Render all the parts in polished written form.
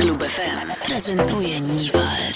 Klub FM prezentuje Niewald.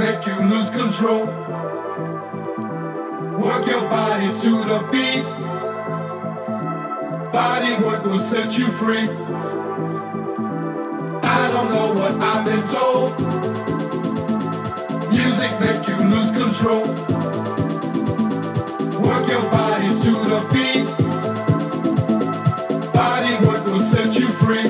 make you lose control. Work your body to the beat. Bodywork will set you free. I don't know what I've been told. Music make you lose control. Work your body to the beat. Bodywork will set you free.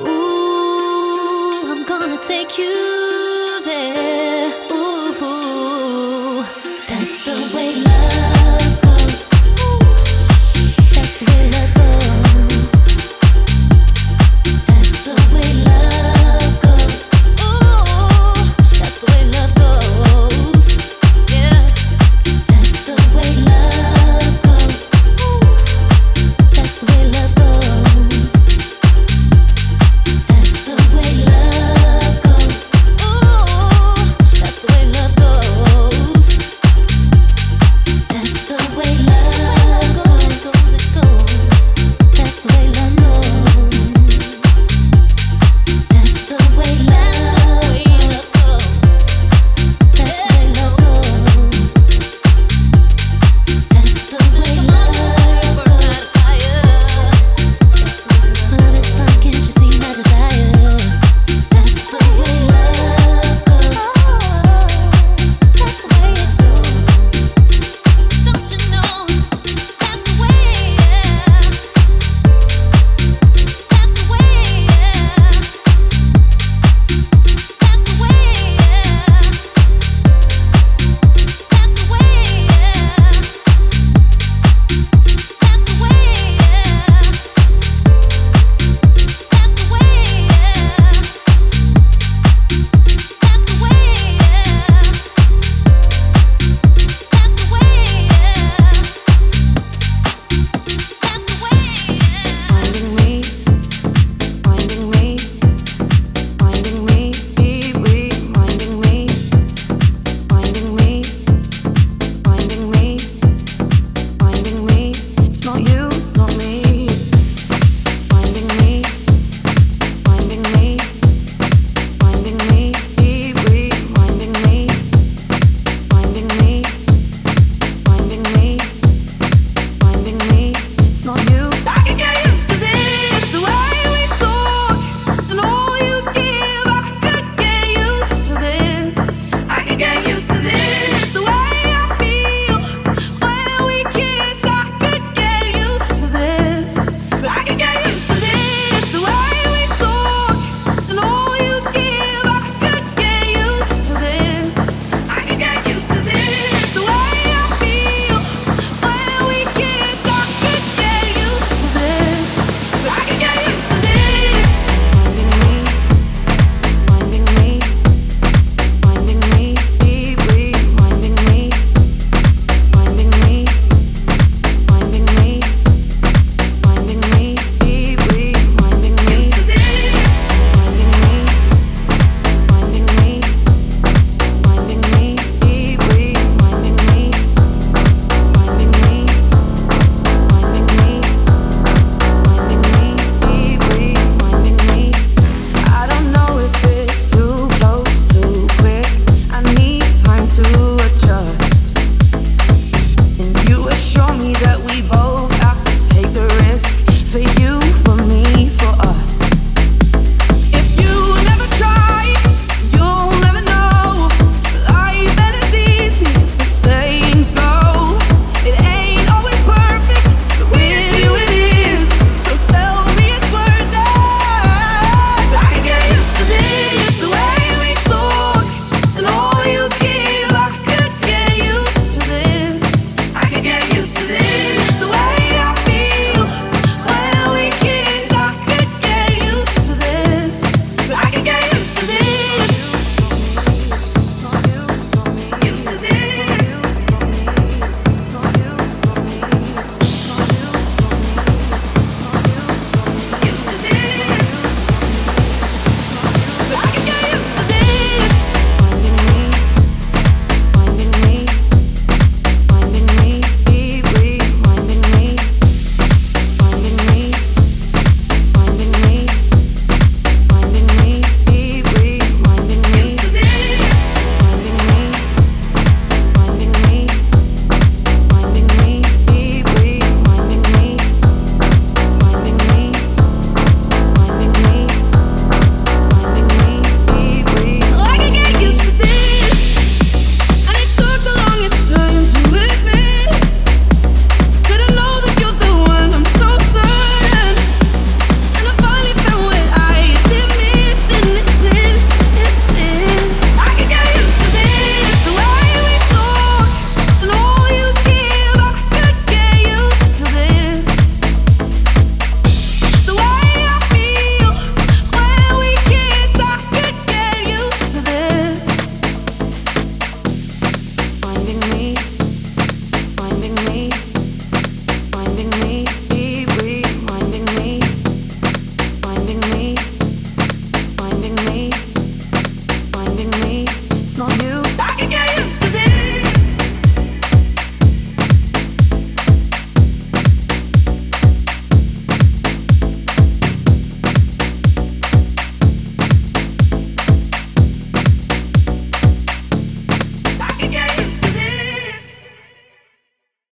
Ooh, I'm gonna take you there.